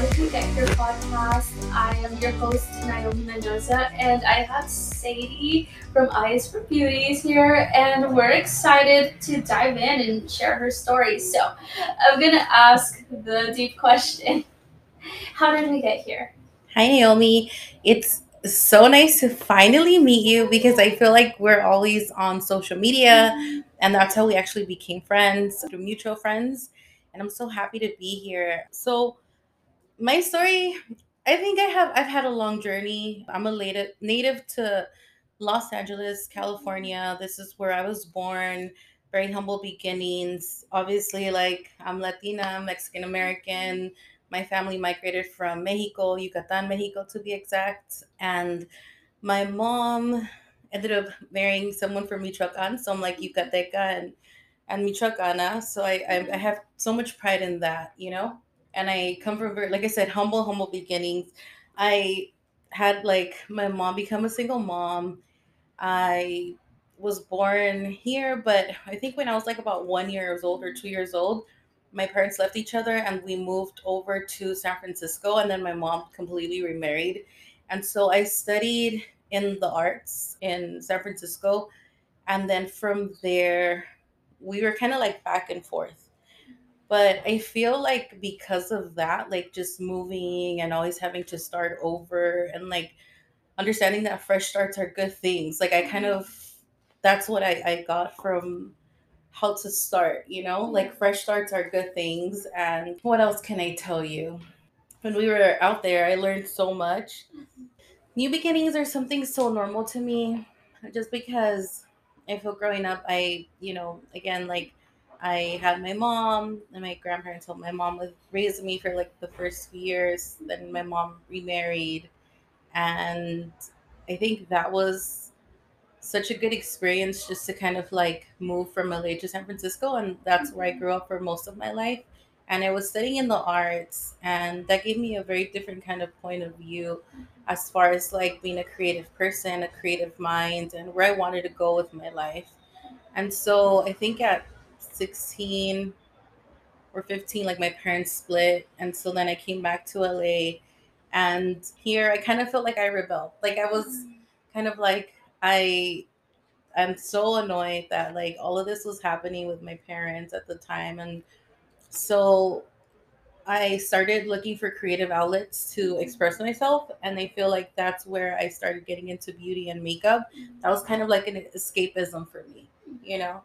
The Food Network podcast. I am your host, Naomi Mendoza, and I have Saydi from Eyes for Beauty here, and we're excited to dive in and share her story. So I'm gonna ask the deep question: how did we get here? Hi, Naomi. It's so nice to finally meet you because I feel like we're always on social media, and that's how we actually became friends, through mutual friends. And I'm so happy to be here. So my story, I think I've had a long journey. I'm a native to Los Angeles, California. This is where I was born. Very humble beginnings. Obviously, like, I'm Latina, Mexican American. My family migrated from Mexico, Yucatan, Mexico to be exact. And my mom ended up marrying someone from Michoacan. So I'm like Yucateca and Michoacana. So I have so much pride in that, you know? And I come from, like I said, humble beginnings. I had, like, my mom become a single mom. I was born here, but I think when I was, like, about 1 year old or 2 years old, my parents left each other and we moved over to San Francisco. And then my mom completely remarried. And so I studied in the arts in San Francisco. And then from there, we were kind of like back and forth. But I feel like because of that, like just moving and always having to start over and like understanding that fresh starts are good things. Like I kind of, that's what I got from how to start, you know, like fresh starts are good things. And what else can I tell you? When we were out there, I learned so much. New beginnings are something so normal to me just because I feel growing up, I had my mom and my grandparents helped. My mom raised me for like the first few years. Then my mom remarried. And I think that was such a good experience just to kind of like move from LA to San Francisco. And that's where I grew up for most of my life. And I was studying in the arts. And that gave me a very different kind of point of view as far as like being a creative person, a creative mind, and where I wanted to go with my life. And so I think at 16 or 15, like my parents split, and so then I came back to LA, and here I kind of felt like I rebelled. Like I was kind of like I'm so annoyed that like all of this was happening with my parents at the time, and so I started looking for creative outlets to express myself, and I feel like that's where I started getting into beauty and makeup. That was kind of like an escapism for me, you know.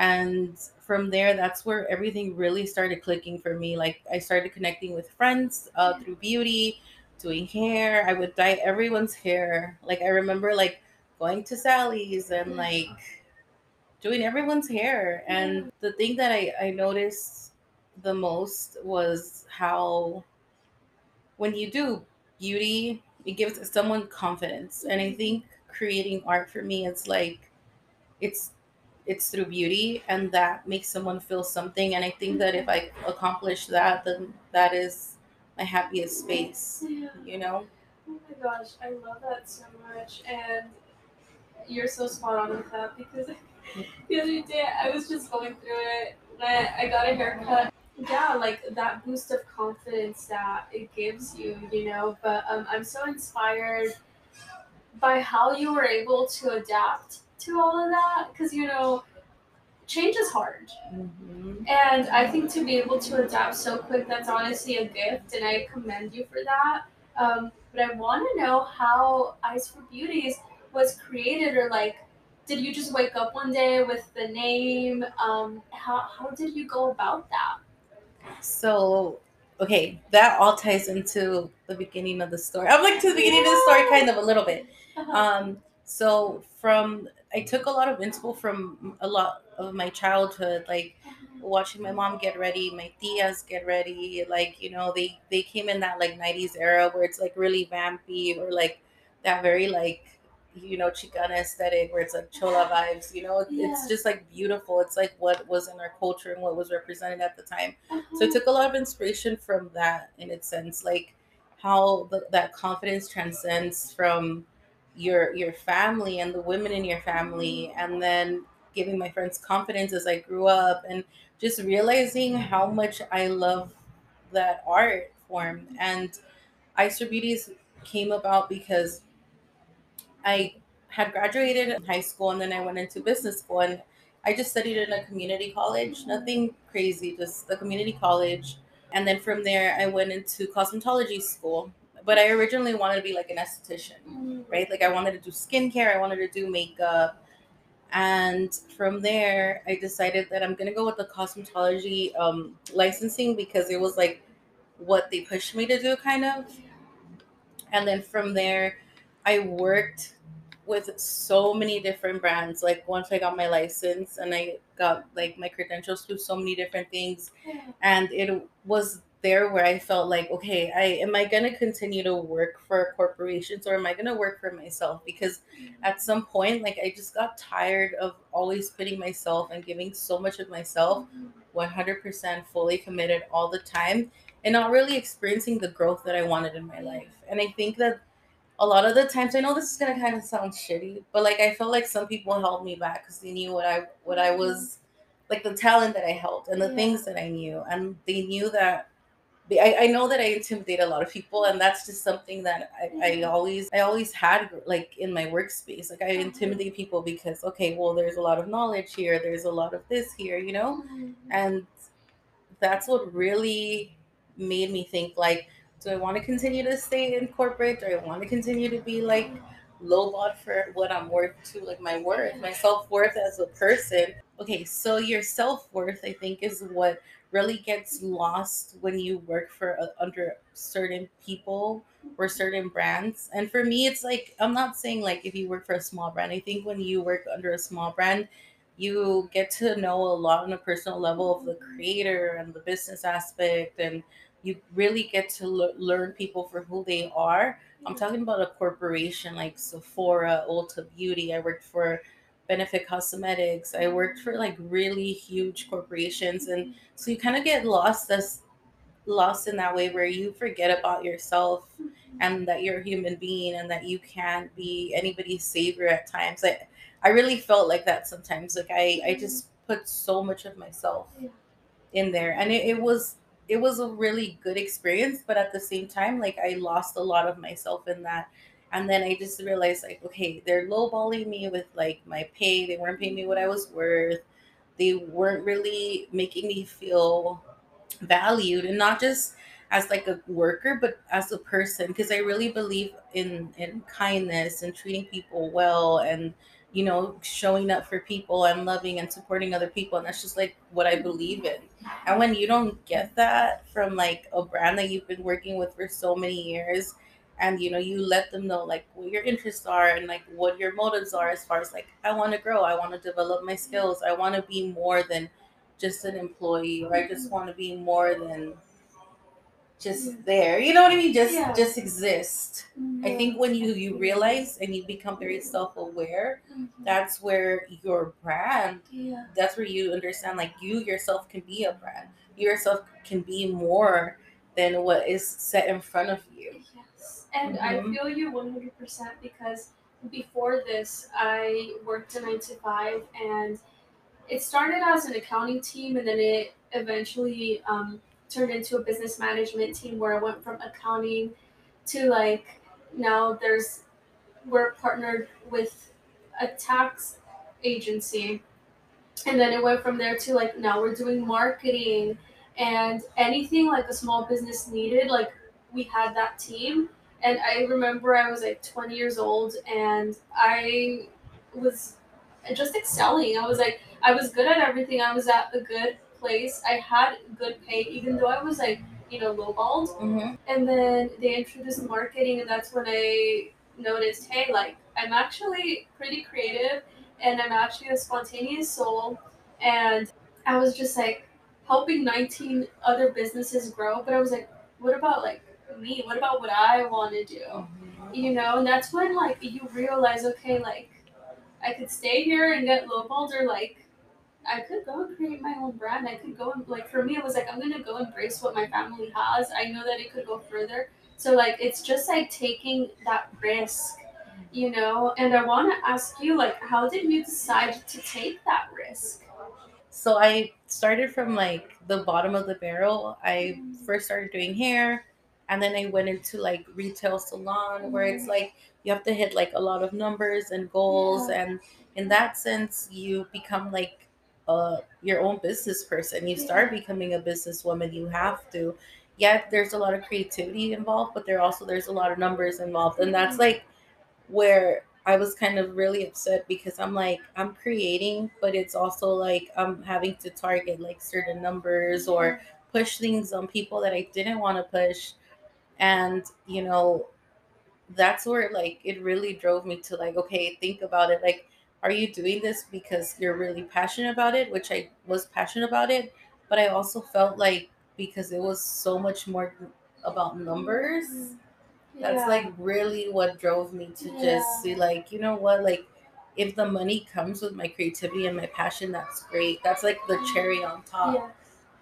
And from there, that's where everything really started clicking for me. Like I started connecting with friends through beauty, doing hair. I would dye everyone's hair. Like I remember like going to Sally's and like doing everyone's hair. And the thing that I noticed the most was how when you do beauty, it gives someone confidence. And I think creating art for me, it's like, it's through beauty, and that makes someone feel something. And I think that if I accomplish that, then that is my happiest space, you know? Oh my gosh, I love that so much. And you're so spot on with that because the other day I was just going through it when I got a haircut. Yeah, like that boost of confidence that it gives you, you know? But I'm so inspired by how you were able to adapt to all of that, because you know change is hard, and I think to be able to adapt so quick, that's honestly a gift, and I commend you for that. But I want to know how Eyes for Beauty was created, or like did you just wake up one day with the name? How did you go about that? So okay, that all ties into the beginning of the story. I'm like to the beginning of the story kind of a little bit. So I took a lot of inspo from a lot of my childhood, like watching my mom get ready, my tias get ready, like, you know, they came in that like 90s era where it's like really vampy, or like that very like, you know, Chicana aesthetic where it's like Chola vibes, you know, it's just like beautiful. It's like what was in our culture and what was represented at the time. So I took a lot of inspiration from that in its sense, like how that confidence transcends from your family and the women in your family, and then giving my friends confidence as I grew up, and just realizing how much I love that art formed. And Eyes for Beauties came about because I had graduated in high school and then I went into business school, and I just studied in a community college, nothing crazy, just the community college. And then from there, I went into cosmetology school. But I originally wanted to be like an esthetician, right? Like I wanted to do skincare, I wanted to do makeup. And from there, I decided that I'm going to go with the cosmetology licensing because it was like what they pushed me to do, kind of. And then from there, I worked with so many different brands. Like once I got my license and I got like my credentials through so many different things. And it was there where I felt like, okay, am I going to continue to work for corporations or am I going to work for myself? Because at some point, like I just got tired of always putting myself and giving so much of myself 100% fully committed all the time and not really experiencing the growth that I wanted in my life. And I think that a lot of the times, I know this is going to kind of sound shitty, but like I felt like some people held me back because they knew what I was, like the talent that I held and the things that I knew. And they knew that I know that I intimidate a lot of people, and that's just something that I always had like in my workspace. Like I intimidate people because, okay, well, there's a lot of knowledge here. There's a lot of this here, you know? And that's what really made me think like, do I want to continue to stay in corporate? Do I want to continue to be like lowballed for what I'm worth to, like my worth, my self-worth as a person? Okay, so your self-worth, I think, is what really gets lost when you work for under certain people or certain brands. And for me, it's like, I'm not saying like if you work for a small brand, I think when you work under a small brand, you get to know a lot on a personal level of the creator and the business aspect, and you really get to learn people for who they are. I'm talking about a corporation like Sephora, Ulta Beauty. I worked for Benefit Cosmetics. I worked for like really huge corporations. And so you kind of get lost in that way where you forget about yourself and that you're a human being and that you can't be anybody's savior at times. I really felt like that sometimes. Like I just put so much of myself in there. And it was a really good experience, but at the same time, like I lost a lot of myself in that. And then I just realized like, okay, they're lowballing me with like my pay. They weren't paying me what I was worth. They weren't really making me feel valued, and not just as like a worker, but as a person. Cause I really believe in kindness and treating people well and, you know, showing up for people and loving and supporting other people. And that's just like what I believe in. And when you don't get that from like a brand that you've been working with for so many years, and, you know, you let them know like what your interests are and like what your motives are as far as like, I want to grow, I want to develop my skills, I want to be more than just an employee, or I just want to be more than just there. You know what I mean? Just exist. I think when you realize and you become very self-aware, that's where your brand, that's where you understand like you yourself can be a brand. You yourself can be more than what is set in front of you. And I feel you 100% because before this, I worked a 9-to-5, and it started as an accounting team, and then it eventually turned into a business management team where I went from accounting to like now we're partnered with a tax agency, and then it went from there to like now we're doing marketing and anything like a small business needed, like we had that team. And I remember I was like 20 years old and I was just excelling. I was good at everything. I was at a good place. I had good pay, even though I was like, you know, lowballed. Mm-hmm. And then they introduced marketing, and that's when I noticed, hey, like I'm actually pretty creative and I'm actually a spontaneous soul. And I was just like helping 19 other businesses grow. But I was like, what about like me? What about what I want to do? You know, and that's when like you realize, okay, like I could stay here and get lowballed, or like I could go and create my own brand. I could go and like, for me, it was like, I'm going to go embrace what my family has. I know that it could go further. So like, it's just like taking that risk, you know? And I want to ask you, like, how did you decide to take that risk? So I started from like the bottom of the barrel. I first started doing hair. And then I went into like retail salon where it's like you have to hit like a lot of numbers and goals. Yeah. And in that sense, you become like your own business person. You start becoming a businesswoman. You have to. Yeah, there's a lot of creativity involved, but there's a lot of numbers involved. And that's like where I was kind of really upset, because I'm like, I'm creating, but it's also like I'm having to target like certain numbers or push things on people that I didn't want to push. And, you know, that's where like it really drove me to like, okay, think about it. Like, are you doing this because you're really passionate about it? Which I was passionate about it, but I also felt like because it was so much more about numbers, that's like really what drove me to just see like, you know what, like if the money comes with my creativity and my passion, that's great. That's like the cherry on top. Yeah.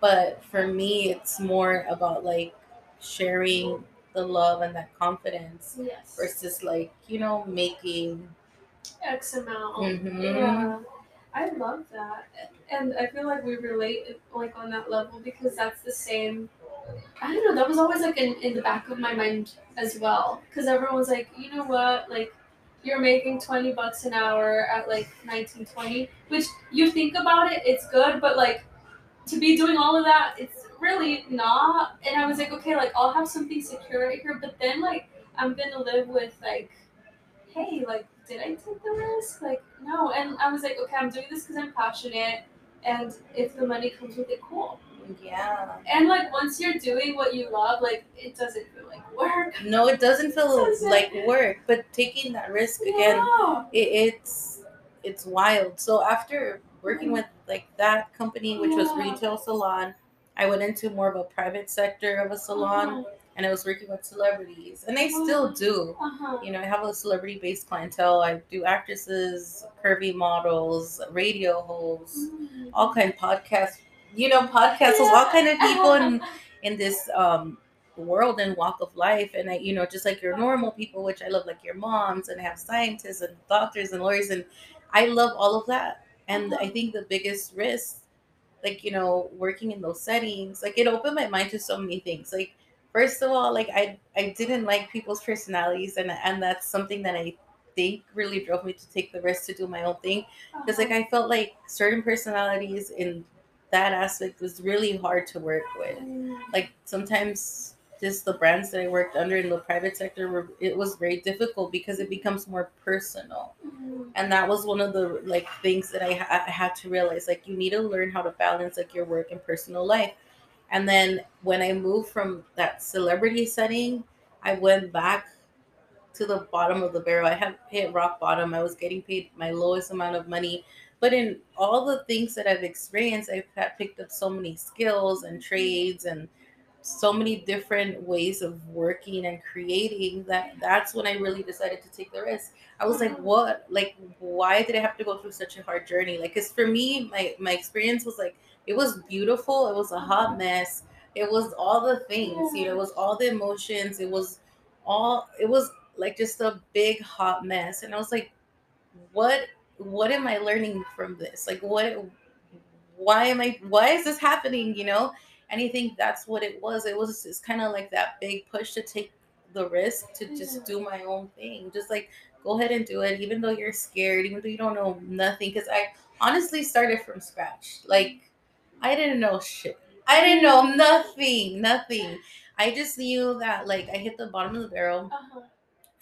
But for me, it's more about like sharing the love and that confidence versus like, you know, making X amount. Mm-hmm. Yeah, I love that. And I feel like we relate like on that level, because that's the same. I don't know, that was always like in the back of my mind as well, because everyone's like, you know what, like you're making $20 an hour at like 1920, which you think about it, it's good, but like to be doing all of that, it's really not. And I was like, okay, like I'll have something secure right here, but then like I'm gonna live with like, hey, like did I take the risk? Like, no. And I was like, okay, I'm doing this because I'm passionate, and if the money comes with it, cool. Yeah. And like once you're doing what you love, like it doesn't feel like work. No, it doesn't feel like work. But taking that risk again, it's wild. So after working with like that company, which was retail salon, I went into more of a private sector of a salon. And I was working with celebrities, and I still do. You know, I have a celebrity-based clientele. I do actresses, curvy models, radio hosts, all kind of podcasts. You know, podcasters, all kind of people in this world and walk of life. And I, you know, just like your normal people, which I love, like your moms, and I have scientists and doctors and lawyers, and I love all of that. And I think the biggest risk, like, you know, working in those settings, like it opened my mind to so many things. Like, first of all, like I didn't like people's personalities, and that's something that I think really drove me to take the risk to do my own thing. Because like I felt like certain personalities in that aspect was really hard to work with. Like sometimes just the brands that I worked under in the private sector were, it was very difficult because it becomes more personal. And that was one of the like things that I had to realize, like you need to learn how to balance like your work and personal life. And then when I moved from that celebrity setting, I went back to the bottom of the barrel. I had hit rock bottom. I was getting paid my lowest amount of money. But in all the things that I've experienced, I've picked up so many skills and trades and so many different ways of working and creating, that's when I really decided to take the risk. I was like, what? Like, why did I have to go through such a hard journey? Like, because for me, my experience was like, it was beautiful. It was a hot mess. It was all the things, you know, it was all the emotions. It was like just a big hot mess. And I was like, what am I learning from this? Like, why is this happening? You know? And I think that's what it was. It's kind of like that big push to take the risk to just do my own thing. Just like, go ahead and do it. Even though you're scared, even though you don't know nothing. Cause I honestly started from scratch. Like, I didn't know shit. I didn't know nothing. I just knew that like I hit the bottom of the barrel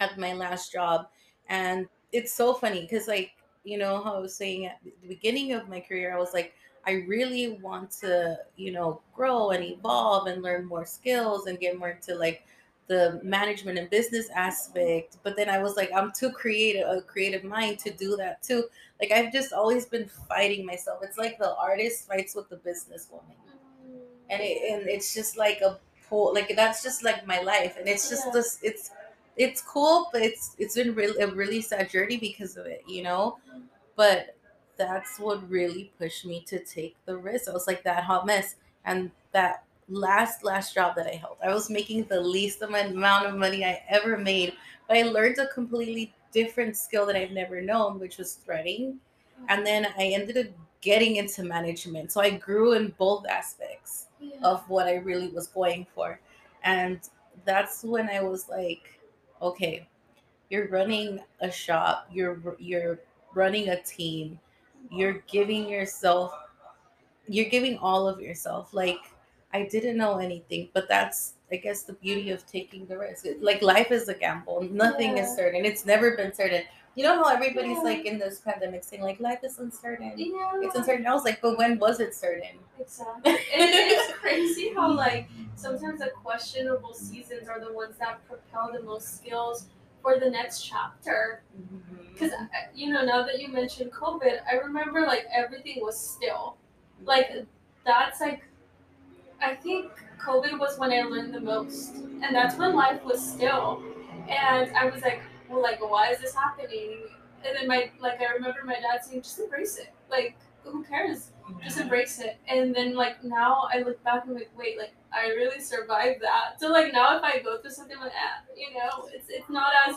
at my last job. And it's so funny because like, you know, how I was saying at the beginning of my career, I was like, I really want to, you know, grow and evolve and learn more skills and get more into like the management and business aspect. But then I was like, I'm too creative, a creative mind to do that too. Like I've just always been fighting myself. It's like the artist fights with the businesswoman, and it's just like a whole, like that's just like my life, and it's just this. It's cool, but it's been really a really sad journey because of it, you know. But that's what really pushed me to take the risk. I was like that hot mess, and that last job that I held, I was making the least amount of money I ever made, but I learned a completely different skill that I've never known, which was threading. And then I ended up getting into management, so I grew in both aspects of what I really was going for. And that's when I was like, okay, you're running a shop, you're running a team, you're giving all of yourself. Like, I didn't know anything, but that's, I guess, the beauty of taking the risk. Like, life is a gamble. Nothing is certain. It's never been certain. You know how everybody's like in this pandemic saying like life is uncertain. Yeah. It's uncertain. I was like, but when was it certain? Exactly. And it's crazy how like sometimes the questionable seasons are the ones that propel the most skills for the next chapter. Because you know, now that you mentioned COVID, I remember like everything was still. Like that's like, I think COVID was when I learned the most, and that's when life was still. And I was like, well, like, why is this happening? And then I remember my dad saying, just embrace it. Like, who cares? Just embrace it. And then, like, now I look back and I'm like, wait, like, I really survived that. So, like, now if I go through something like that, you know, it's not as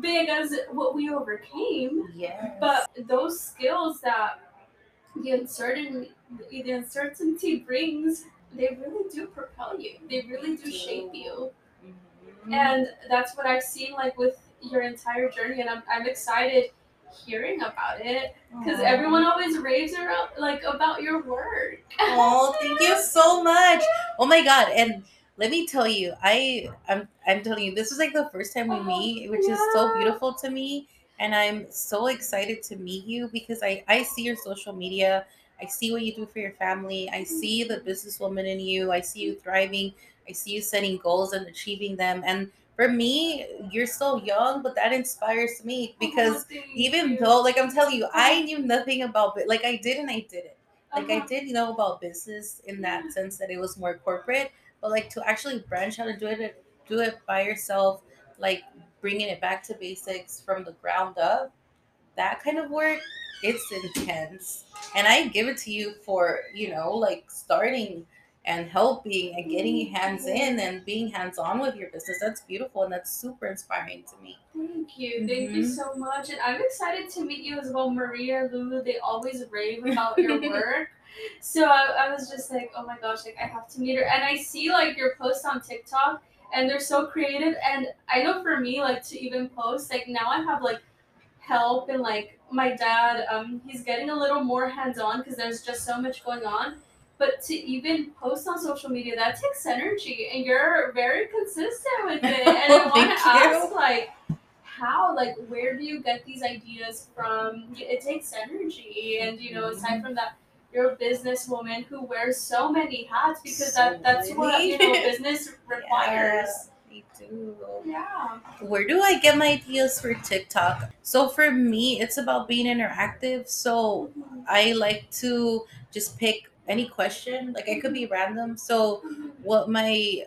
big as what we overcame. Yes. But those skills that the uncertainty brings, they really do propel you. They really do shape you. Mm-hmm. And that's what I've seen, like, with your entire journey, and I'm excited hearing about it because everyone always raves around like about your work. Oh, thank you so much. Oh my god. And let me tell you, I'm telling you, this is like the first time we meet, which is so beautiful to me, and I'm so excited to meet you because I see your social media, I see what you do for your family, I see the businesswoman in you, I see you thriving, I see you setting goals and achieving them. And for me, you're so young, but that inspires me because even though, like, I'm telling you, I knew nothing about it. Like, I didn't. Like, I did know about business in that sense that it was more corporate, but like to actually branch out and do it by yourself, like bringing it back to basics from the ground up, that kind of work, it's intense. And I give it to you for, you know, like starting and helping and getting hands in and being hands on with your business. That's beautiful, and that's super inspiring to me. Thank you so much. And I'm excited to meet you as well, Maria, Lulu. They always rave about your work. So I was just like, oh my gosh, like I have to meet her. And I see like your posts on TikTok, and they're so creative. And I know for me, like to even post, like now I have like help, and like my dad, he's getting a little more hands on because there's just so much going on. But to even post on social media, that takes energy, and you're very consistent with it. And I want to ask, like, how, like, where do you get these ideas from? It takes energy, and you know, aside from that, you're a businesswoman who wears so many hats because that's what, you know, business requires. They do. Yeah. Where do I get my ideas for TikTok? So for me, it's about being interactive. So I like to just pick any question, like I could be random. So what my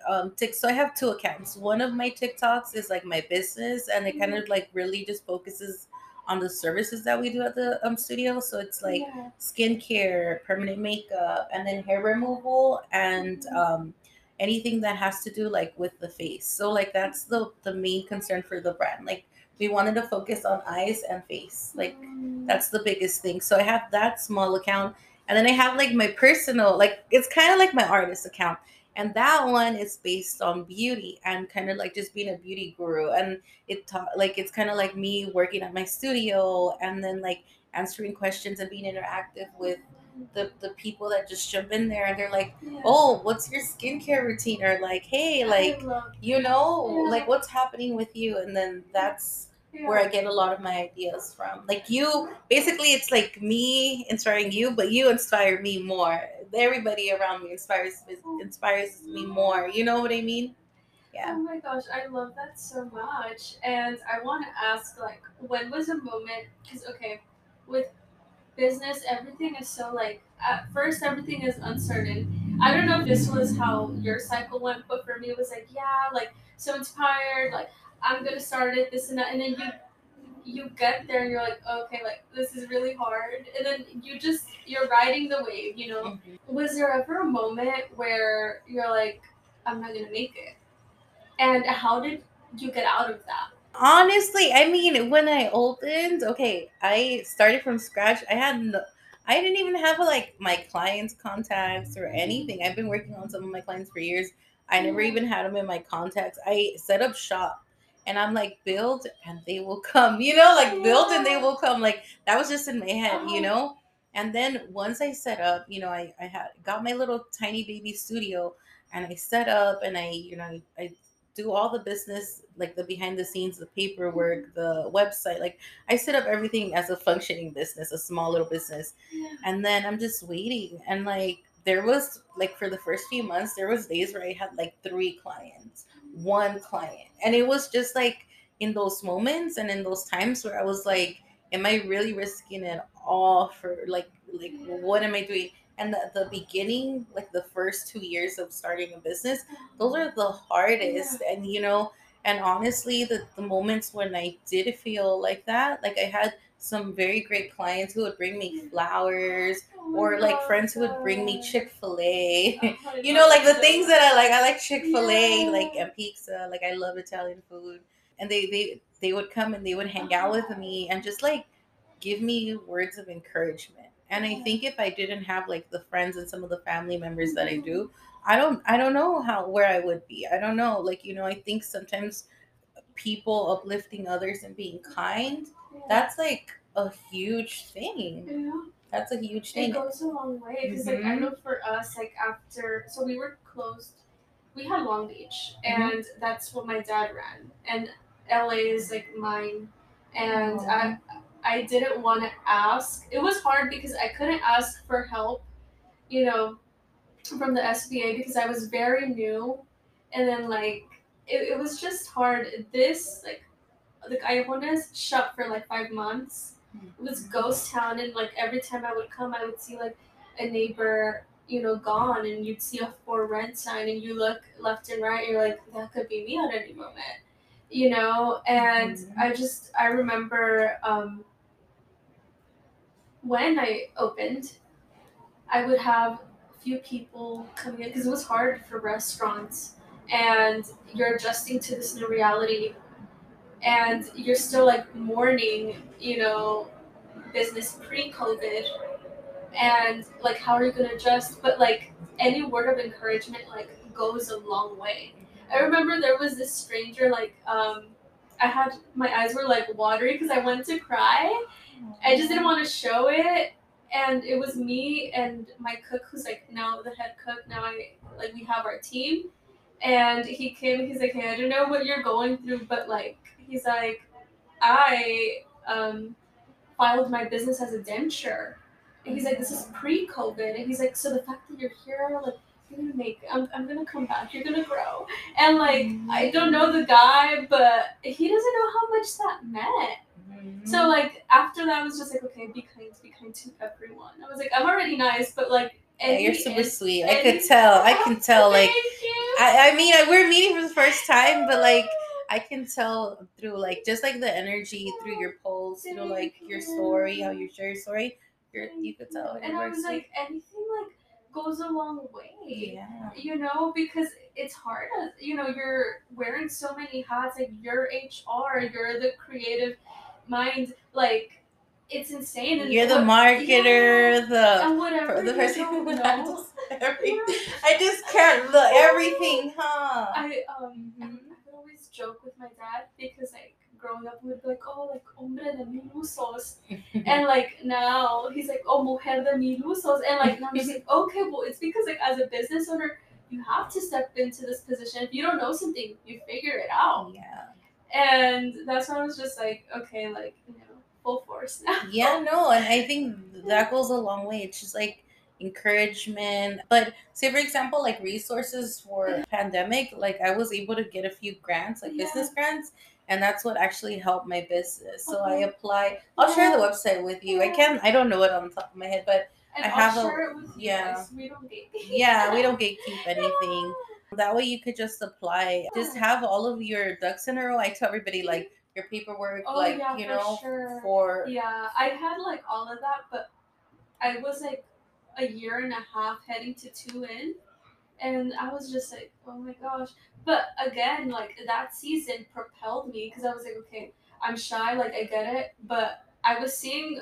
so I have two accounts. One of my TikToks is like my business, and it kind of like really just focuses on the services that we do at the studio. So it's like skincare, permanent makeup, and then hair removal, and anything that has to do like with the face. So like that's the main concern for the brand. Like we wanted to focus on eyes and face. Like that's the biggest thing. So I have that small account. And then I have like my personal, like it's kind of like my artist account. And that one is based on beauty and kind of like just being a beauty guru. And it's kind of like me working at my studio and then like answering questions and being interactive with the people that just jump in there and they're like, oh, what's your skincare routine? Or like, hey, like, you know, like what's happening with you? And then that's where I get a lot of my ideas from. Like you, basically it's like me inspiring you, but you inspire me more. Everybody around me inspires me more. You know what I mean? Yeah. Oh my gosh, I love that so much. And I want to ask, like, when was a moment, because okay, with business, everything is so like, at first everything is uncertain. I don't know if this was how your cycle went, but for me it was like, like so inspired, like I'm gonna start it, this and that, and then you get there and you're like, okay, like this is really hard, and then you're riding the wave, you know. Was there ever a moment where you're like, I'm not gonna make it? And how did you get out of that? Honestly, I mean, when I opened, I started from scratch. I didn't even have like my clients' contacts or anything. I've been working on some of my clients for years. I never even had them in my contacts. I set up shop and I'm like, build and they will come, you know, like build and they will come. Like that was just in my head, you know? And then once I set up, you know, I had got my little tiny baby studio and I set up and I, you know, I do all the business, like the behind the scenes, the paperwork, the website. Like I set up everything as a functioning business, a small little business. Yeah. And then I'm just waiting. And like, there was like for the first few months, there was days where I had like 3 clients, 1 client. And it was just like in those moments and in those times where I was like, am I really risking it all for like what am I doing? And the beginning, like the first 2 years of starting a business, those are the hardest. Yeah. And, you know, and honestly, the moments when I did feel like that, like I had some very great clients who would bring me flowers or like friends who would bring me Chick-fil-A, you know, like the things that I like Chick-fil-A, like and pizza, like I love Italian food. And they would come and they would hang out with me and just like give me words of encouragement. And I think if I didn't have like the friends and some of the family members that I do, I don't know where I would be. I don't know. Like, you know, I think sometimes people uplifting others and being kind, that's like a huge thing. Yeah. That's a huge thing. It goes a long way because mm-hmm. like I know for us, like after, so we were closed, we had Long Beach and mm-hmm. that's what my dad ran. And LA is like mine. And oh. I didn't want to ask. It was hard because I couldn't ask for help, you know, from the SBA because I was very new. And then, like, it was just hard. This, like, the Callejona's shut for, like, 5 months. It was ghost town. And, like, every time I would come, I would see, like, a neighbor, you know, gone. And you'd see a for rent sign. And you look left and right. And you're like, that could be me at any moment, you know. And mm-hmm. I remember... when I opened, I would have a few people coming in because it was hard for restaurants and you're adjusting to this new reality and you're still like mourning, you know, business pre-COVID and like, how are you going to adjust? But like any word of encouragement, like goes a long way. I remember there was this stranger, like, I had, my eyes were like watery because I wanted to cry. I just didn't want to show it, and it was me and my cook, who's like now the head cook. Now we have our team, and he came. And he's like, hey, I don't know what you're going through, but like, he's like, I filed my business as a denture, and he's like, this is pre-COVID, and he's like, so the fact that you're here, like, you're gonna make. I'm gonna come back. You're gonna grow, and like, I don't know the guy, but he doesn't know how much that meant. So, like, after that, I was just like, okay, be kind to everyone. I was like, I'm already nice, but, like... you're super sweet. I can tell, like... I mean, we're meeting for the first time, but, like, I can tell through, like, just, like, the energy, through your pulse, through, like, your story, how you share your story, you could tell. And I was like, anything, like, goes a long way, yeah. You know, because it's hard, you know, you're wearing so many hats, like, you're HR, you're the creative... mind, like it's insane. And you're the marketer, the person who knows everything. I just can't look everything, huh? I would always joke with my dad because like growing up we'd be like, oh, like hombre de mil usos, and like now he's like, oh, mujer de mil usos, and like now I'm just like, okay, well it's because like as a business owner you have to step into this position. If you don't know something, you figure it out. Yeah. And that's when I was just like, okay, like, you know, full force now. Yeah, no, and I think that goes a long way. It's just like encouragement. But say, for example, like resources for pandemic, like I was able to get a few grants, like business grants. And that's what actually helped my business. So I applied. I'll share the website with you. I don't know it on the top of my head, but and I have I'll share it with you guys. We don't gatekeep. Yeah, we don't gatekeep anything. That way you could just apply. Just have all of your ducks in a row. I tell everybody, like, your paperwork, like, yeah, you know, for... Yeah, I had, like, all of that, but I was, like, a year and a half heading to 2 in, and I was just like, oh, my gosh. But, again, like, that season propelled me because I was like, okay, I'm shy, like, I get it, but I was seeing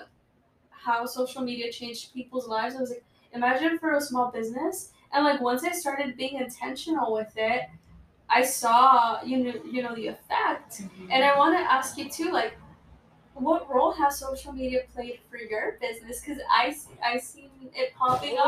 how social media changed people's lives. I was like, Imagine for a small business. And like once I started being intentional with it, I saw you know the effect. Mm-hmm. And I want to ask you too, like, what role has social media played for your business? Because I seen it popping up.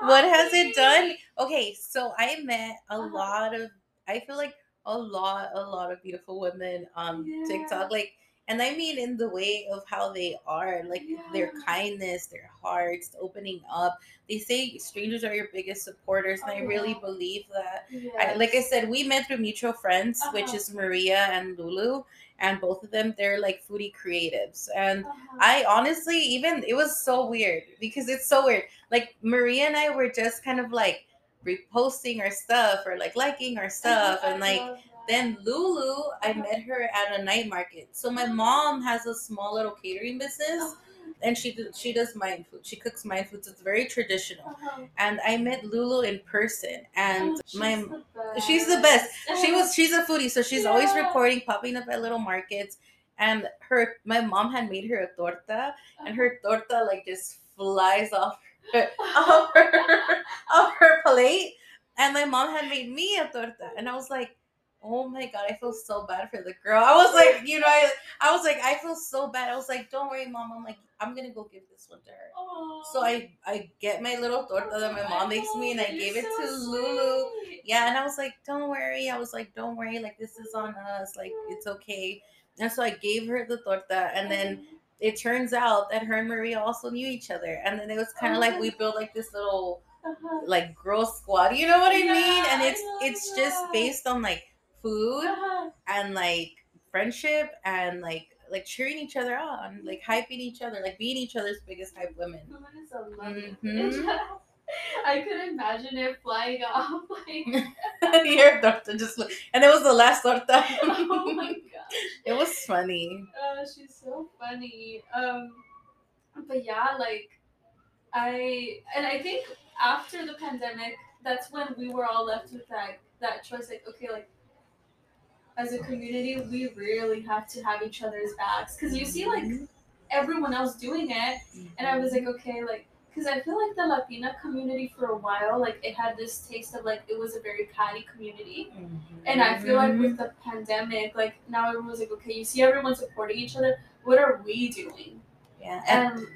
What has it done? Okay, so I met a lot of, I feel like a lot of beautiful women on TikTok. Like, and I mean in the way of how they are, like their kindness, their hearts, opening up. They say strangers are your biggest supporters, and I really believe that. Yes. Like I said, we met through mutual friends, which is Maria and Lulu, and both of them, they're like foodie creatives. And I honestly, even, it was so weird because it's so weird. Like Maria and I were just kind of like reposting our stuff or like liking our stuff, and like, then Lulu, I met her at a night market. So my mom has a small little catering business, and she does Mayan food. She cooks Mayan foods. It's very traditional. And I met Lulu in person, and she's the best. She's a foodie, so she's always recording, popping up at little markets. And my mom had made her a torta, and her torta like just flies off her off her plate. And my mom had made me a torta, and I was like, oh my God, I feel so bad for the girl. I was like, you know, I was like, I feel so bad. I was like, don't worry, Mom. I'm like, I'm going to go give this one to her. Aww. So I get my little torta that my mom makes me, and I gave it to Lulu. Yeah. And I was like, don't worry. I was like, don't worry. Like, this is on us. Like, it's okay. And so I gave her the torta, and then it turns out that her and Maria also knew each other. And then it was kind of like, we built like this little like girl squad. You know what I mean? And it's just based on like food and like friendship and like cheering each other on, like hyping each other, like being each other's biggest hype women. I could imagine it flying off like your torta just look, and it was the last torta. Oh my gosh, it was funny. She's so funny. But yeah, like I think after the pandemic, that's when we were all left with that choice, like, okay, like, as a community, we really have to have each other's backs, because you see, like, everyone else doing it, and I was like, okay, like, because I feel like the Latina community for a while, like, it had this taste of, like, it was a very catty community, and I feel like with the pandemic, like, now everyone's like, okay, you see everyone supporting each other, what are we doing? Yeah. And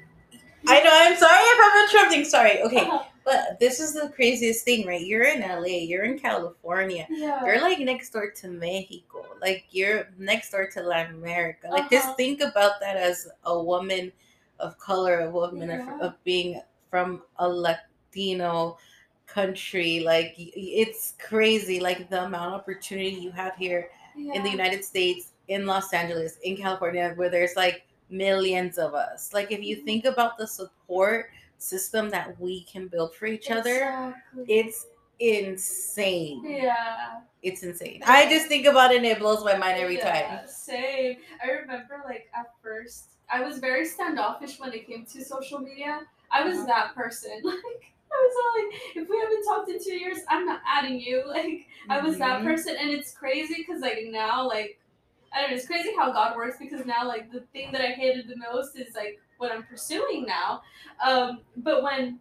I know, I'm sorry if I'm interrupting, sorry, okay. But this is the craziest thing, right? You're in LA, you're in California, you're like next door to Mexico, like you're next door to Latin America. Like just think about that as a woman of color, a woman of being from a Latino country. Like it's crazy, like the amount of opportunity you have here in the United States, in Los Angeles, in California, where there's like millions of us. Like if you think about the support system that we can build for each other, it's insane. It's insane. I just think about it and it blows my mind every time. Same. I remember, like, at first I was very standoffish when it came to social media. I was that person, like, I was all like, if we haven't talked in 2 years, I'm not adding you, like, I was that person. And it's crazy because, like, now, like, I don't know, it's crazy how God works, because now, like, the thing that I hated the most is, like, what I'm pursuing now. But when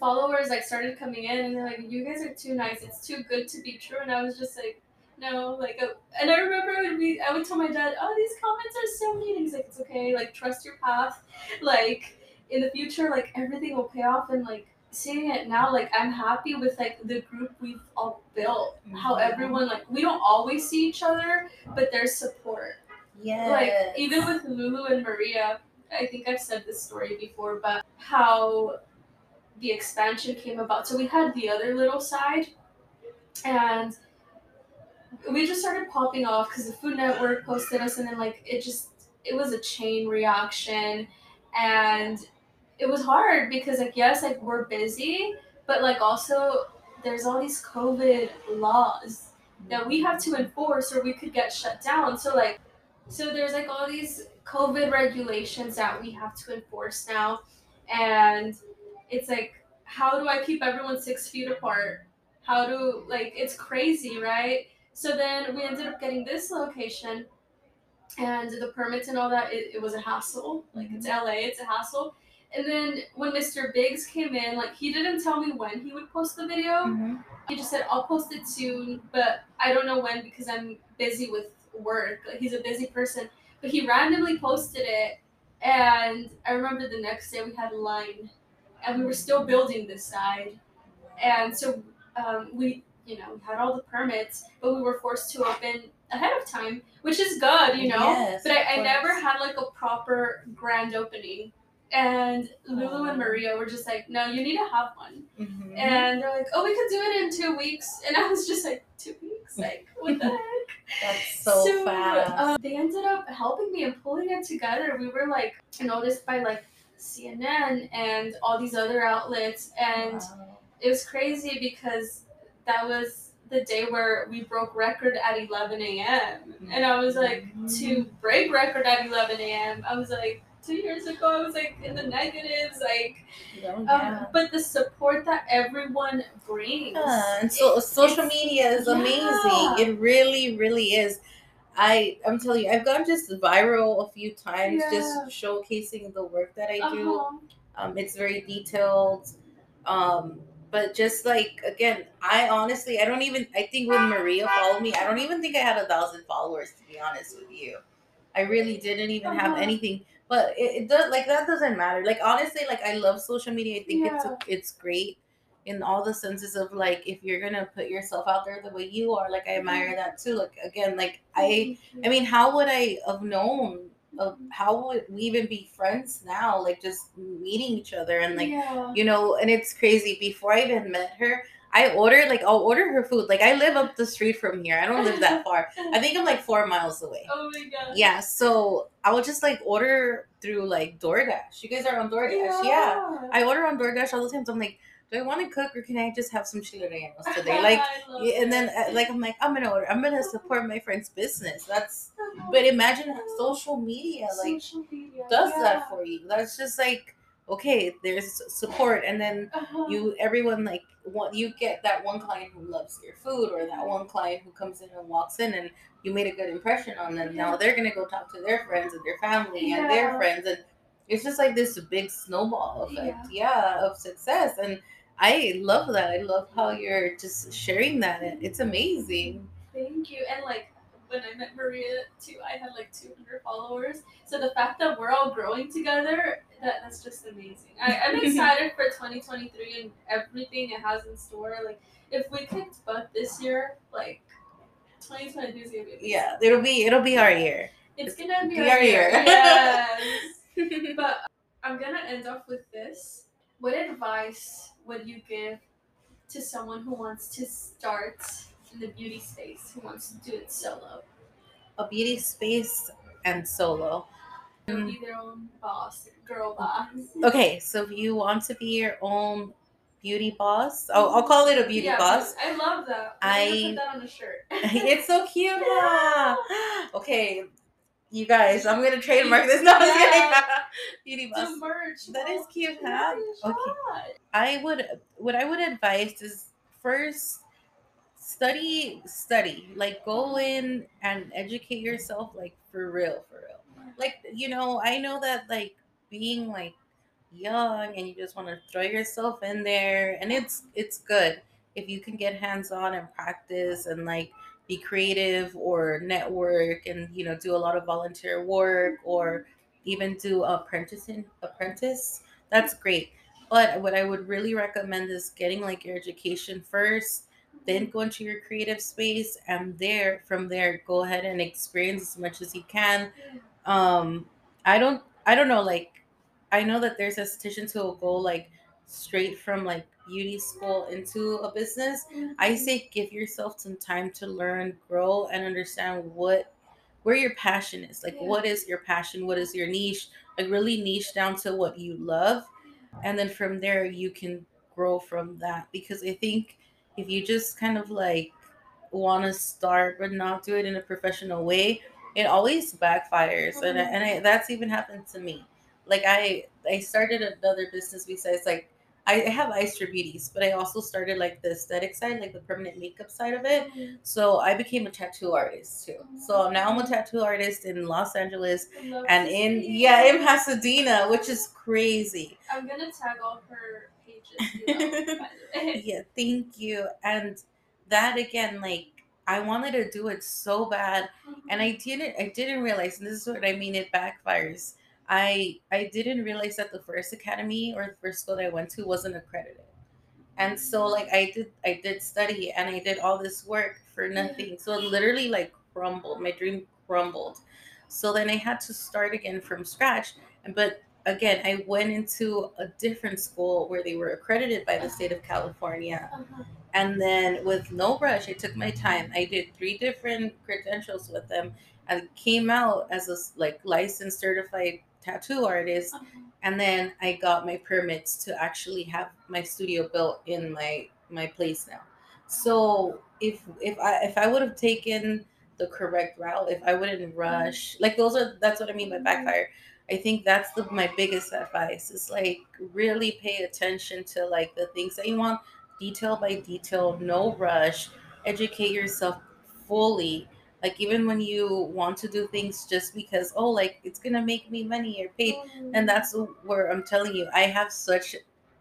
followers, like, started coming in, and they're like, you guys are too nice, it's too good to be true, and I was just like, no, like, and I remember I would tell my dad, oh, these comments are so mean, and he's like, it's okay, like, trust your path, like, in the future, like, everything will pay off. And, like, seeing it now, like, I'm happy with, like, the group we've all built, how everyone, like, we don't always see each other, but there's support. Yeah, like, even with Lulu and Maria, I think I've said this story before, but how the expansion came about. So we had the other little side, and we just started popping off because the Food Network posted us, and then, like, it was a chain reaction. And it was hard because, like, yes, like, we're busy, but, like, also there's all these COVID laws that we have to enforce or we could get shut down. So, like, so there's, like, all these COVID regulations that we have to enforce now. And it's like, how do I keep everyone 6 feet apart? How do, like, it's crazy, right? So then we ended up getting this location, and the permits and all that, it was a hassle. Like, it's LA, it's a hassle. And then when Mr. Biggs came in, like, he didn't tell me when he would post the video. Mm-hmm. He just said, I'll post it soon, but I don't know when because I'm busy with work. Like, he's a busy person. But he randomly posted it. And I remember the next day we had a line and we were still building this side. And so we had all the permits, but we were forced to open ahead of time, which is good, you know? Yes, but I never had like a proper grand opening. And Lulu and Maria were just like, no, you need to have one. Mm-hmm. And they're like, oh, we could do it in 2 weeks. And I was just like, 2 weeks? Like, what the heck? That's so fast. They ended up helping me and pulling it together. We were like noticed by like CNN and all these other outlets. And it was crazy because that was the day where we broke record at 11 a.m. And I was like, to break record at 11 a.m., I was like, 2 years ago, I was like in the negatives, like, but the support that everyone brings. And so social media is amazing. It really, really is. I'm telling you, I've gone just viral a few times, just showcasing the work that I do. It's very detailed. But just like, again, I think when Maria followed me, I don't even think I had 1,000 followers, to be honest with you. I really didn't even have anything. But it does, like, that doesn't matter. Like, honestly, like, I love social media. I think it's great in all the senses of, like, if you're going to put yourself out there the way you are, like, I admire that, too. Like, again, like, I mean, how would I have known, how would we even be friends now? Like, just meeting each other and, like, you know, and it's crazy. Before I even met her, I'll order her food. Like, I live up the street from here. I don't live that far. I think I'm, like, 4 miles away. Oh, my God. Yeah, so I would just, like, order through, like, DoorDash. You guys are on DoorDash? Yeah. I order on DoorDash all the time. So I'm like, do I want to cook or can I just have some chile rellenos today? Like, and then, like, I'm like, I'm going to order. I'm going to support my friend's business. But imagine social media, like, does that for you. That's just, like, okay, there's support, and then everyone like you get that one client who loves your food, or that one client who comes in and walks in, and you made a good impression on them. Now they're gonna go talk to their friends and their family and their friends, and it's just like this big snowball effect, of success. And I love that. I love how you're just sharing that. It's amazing. Thank you, and like. When I met Maria, too, I had like 200 followers. So the fact that we're all growing together, that's just amazing. I'm excited for 2023 and everything it has in store. Like, if we kicked butt this year, like, 2023 is going to be amazing. Yeah, it'll be our year. It's going to be our year. Yes. But I'm going to end off with this. What advice would you give to someone who wants to start in the beauty space, who wants to do it solo? A beauty space and solo. Be their own boss, girl boss. Okay, so if you want to be your own beauty boss, I'll call it a beauty boss. I love that. I'm gonna put that on a shirt. It's so cute. Yeah. Okay, you guys, I'm gonna trademark this. No, I'm just kidding. Beauty boss. The merch. That is cute, huh? Okay. What I would advise is first. Study, like, go in and educate yourself, like, for real. Like, you know, I know that, like, being, like, young and you just want to throw yourself in there, and it's good if you can get hands-on and practice and, like, be creative or network and, you know, do a lot of volunteer work or even do apprentice. That's great. But what I would really recommend is getting, like, your education first. Then go into your creative space, and from there, go ahead and experience as much as you can. I don't know. Like, I know that there's estheticians who will go like straight from like beauty school into a business. I say give yourself some time to learn, grow, and understand where your passion is. Like, what is your passion? What is your niche? Like, really niche down to what you love, and then from there you can grow from that. Because I think. If you just kind of like want to start but not do it in a professional way, it always backfires. And that's even happened to me. Like I started another business besides like I have eyes for beauties, but I also started like the aesthetic side, like the permanent makeup side of it. Mm-hmm. So I became a tattoo artist too. Mm-hmm. So now I'm a tattoo artist in Los Angeles and in Pasadena, which is crazy. I'm gonna tag all her pages, by the way. Yeah, thank you. And that again, like I wanted to do it so bad, mm-hmm. and I didn't realize, and this is what I mean, it backfires. I didn't realize that the first academy or the first school that I went to wasn't accredited. And so like I did study and I did all this work for nothing. So it literally like crumbled. My dream crumbled. So then I had to start again from scratch. But again, I went into a different school where they were accredited by the state of California. And then with no rush, I took my time. I did 3 different credentials with them and came out as a like licensed certified tattoo artist. Okay. And then I got my permits to actually have my studio built in my place now. So if I would have taken the correct route, if I wouldn't rush, like that's what I mean by backfire. I think that's my biggest advice is like really pay attention to like the things that you want, detail by detail, no rush, educate yourself fully. Like even when you want to do things just because, oh, like it's going to make me money or paid. And that's where I'm telling you, I have such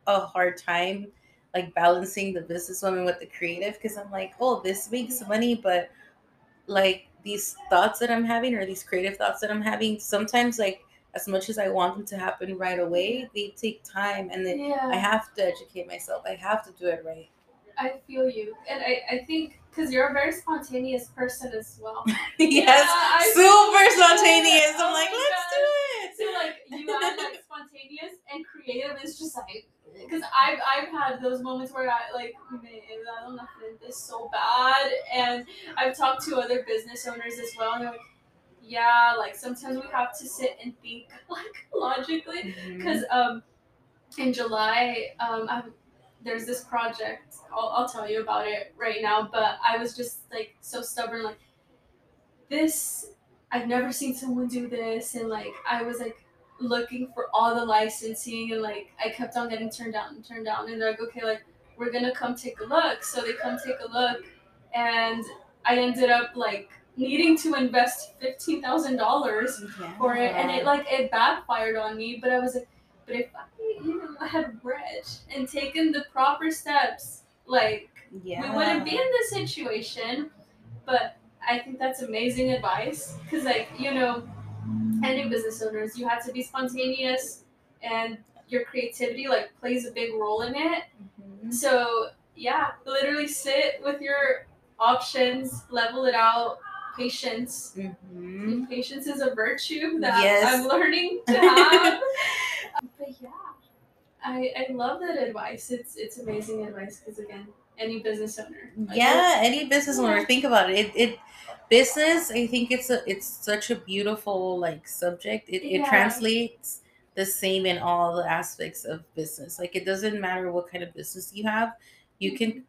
a hard time like balancing the businesswoman with the creative because I'm like, oh, this makes money. But like these thoughts that I'm having or these creative thoughts that I'm having, sometimes like as much as I want them to happen right away, they take time. And then I have to educate myself. I have to do it right. I feel you. And I think because you're a very spontaneous person as well. Yes, super spontaneous. I'm like, let's do it. So like you are like spontaneous and creative. It's just like because I've had those moments where I like I don't know this so bad, and I've talked to other business owners as well, and they're like, yeah, like sometimes we have to sit and think like logically because in July there's this project, I'll tell you about it right now, but I was just like so stubborn, like this, I've never seen someone do this. And like, I was like looking for all the licensing and like, I kept on getting turned down and they're like, okay, like we're going to come take a look. So they come take a look and I ended up like needing to invest $15,000 for it. And it backfired on me, but I was like, but if I had read and taken the proper steps, like we wouldn't be in this situation. But I think that's amazing advice because, like, you know, any business owners, you have to be spontaneous and your creativity like plays a big role in it. Mm-hmm. So yeah, literally sit with your options, level it out. Patience. Mm-hmm. Patience is a virtue that I'm learning to have. But yeah, I love that advice. It's amazing advice because again, any business owner. Any business owner. Think about it. It business. I think it's such a beautiful like subject. It translates the same in all the aspects of business. Like it doesn't matter what kind of business you have, you can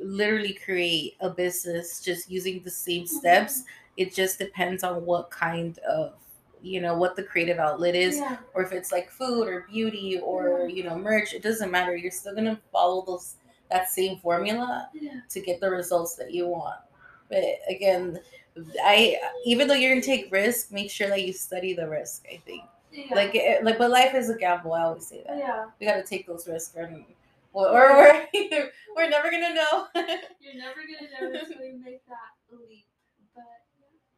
literally create a business just using the same steps. It just depends on what kind of, you know, what the creative outlet is, or if it's like food or beauty or, you know, merch, it doesn't matter. You're still going to follow that same formula to get the results that you want. But again, even though you're going to take risks, make sure that you study the risk, I think. Yeah. Like, but life is a gamble. I always say that. Yeah. We got to take those risks or we're never gonna know. You're never gonna know until you make that leap. But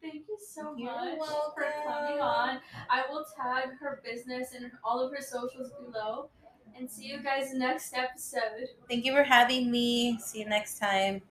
thank you so much for coming on. I will tag her business and all of her socials below. And see you guys next episode. Thank you for having me. See you next time.